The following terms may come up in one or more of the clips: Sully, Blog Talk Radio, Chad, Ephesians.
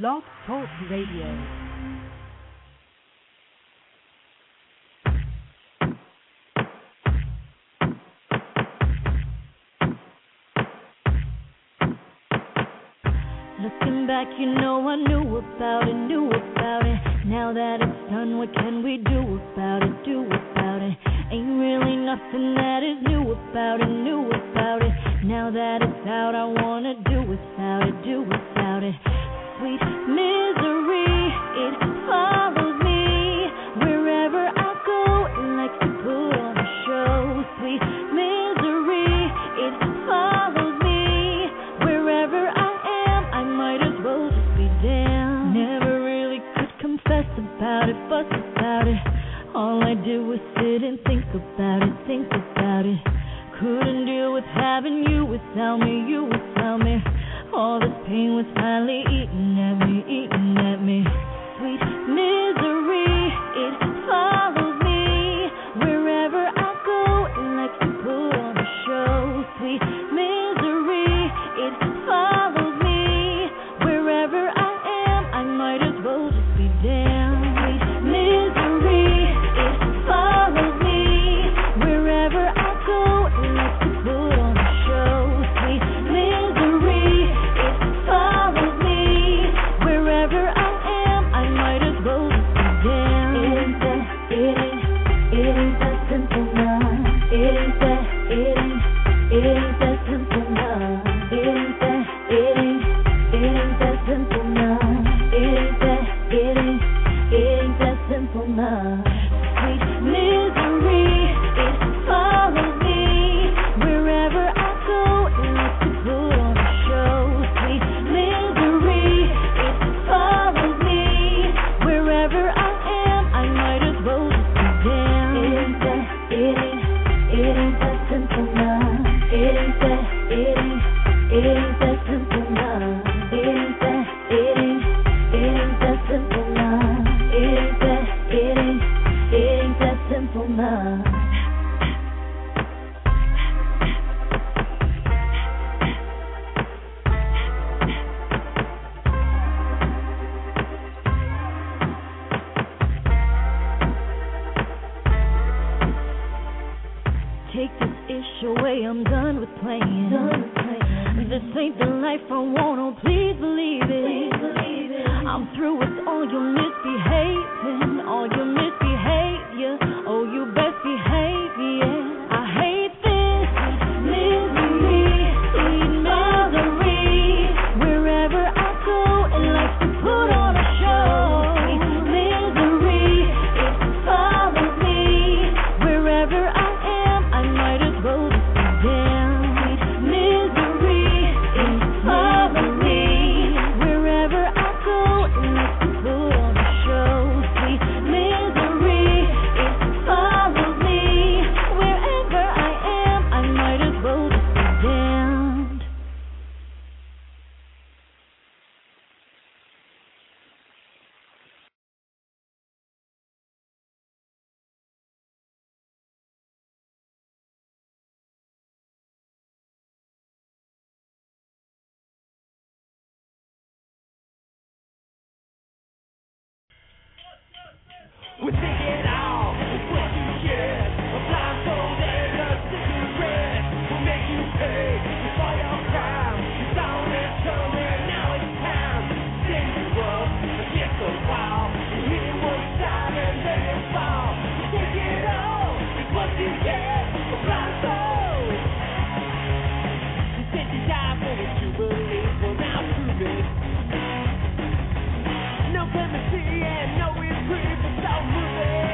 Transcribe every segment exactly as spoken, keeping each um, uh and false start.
Blog Talk Radio. Looking back, you know I knew about it, knew about it. Now that it's done, what can we do about it, do about it? Ain't really nothing that is new about it, new about it. Now that it's out, I wanna do without it, do without it. Sweet misery, it follows me wherever I go, it likes to put on a show. Sweet misery, it follows me wherever I am, I might as well just be damned. Never really could confess about it, fuss about it. All I do was sit and think about it, think about it. Couldn't deal with having you without me, you without me. All this pain was finally eating at me, eating at me. Sweet misery, it follows me wherever I go, it likes to put on a show. Sweet misery, it follows me wherever I am, I might as well just be damned. Sweet misery, it follows me wherever I go, it likes to put on a show. Sweet misery, no clemency and no reprieve, it's all moving.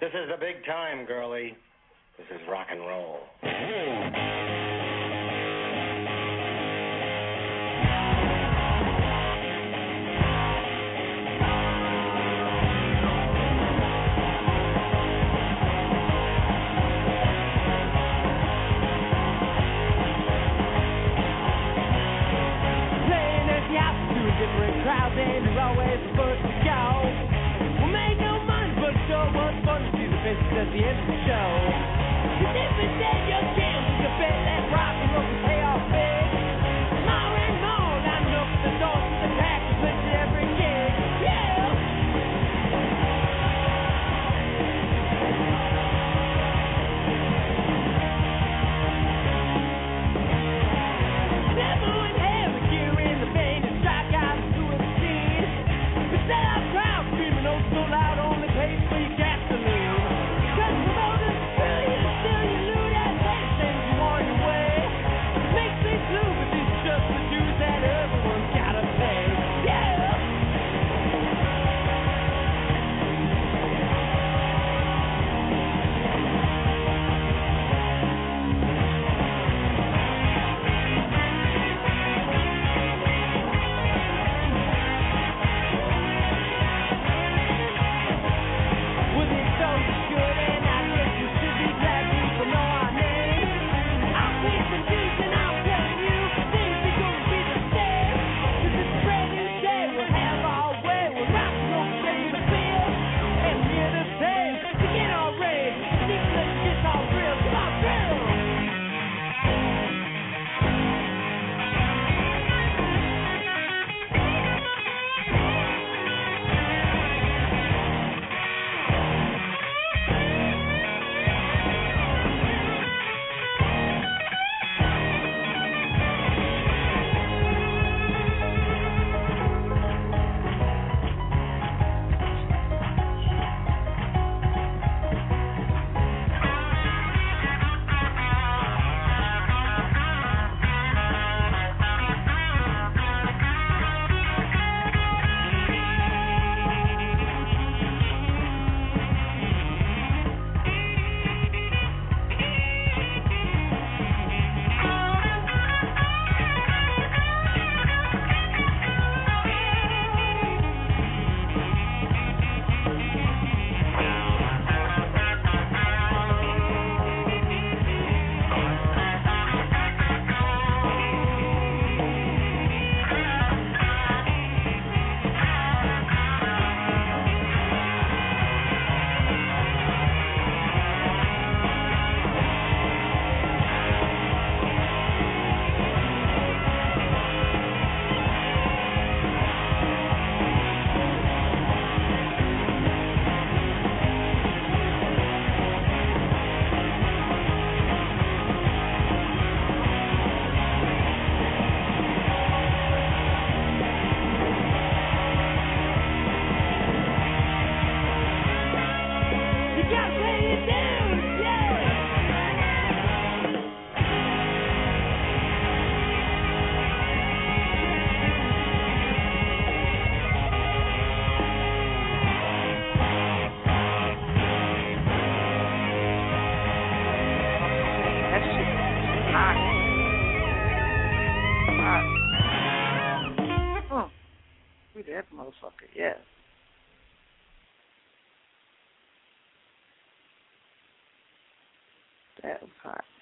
This is the big time, girlie. This is rock and roll. Playing as the opposite, different crowds, and there's always a foot to go. We'll make no money, but it sure was fun to see the faces at the end of the show. If it's dead, your jam is the best that rock and roll can pay off big. More and more, I know the doors to the pack and push it every kid. Yeah! Never in hell, the gear in the vein and strike out to a scene. But set up crowd screaming, oh, so loud, only pays for your gasoline. That was hot.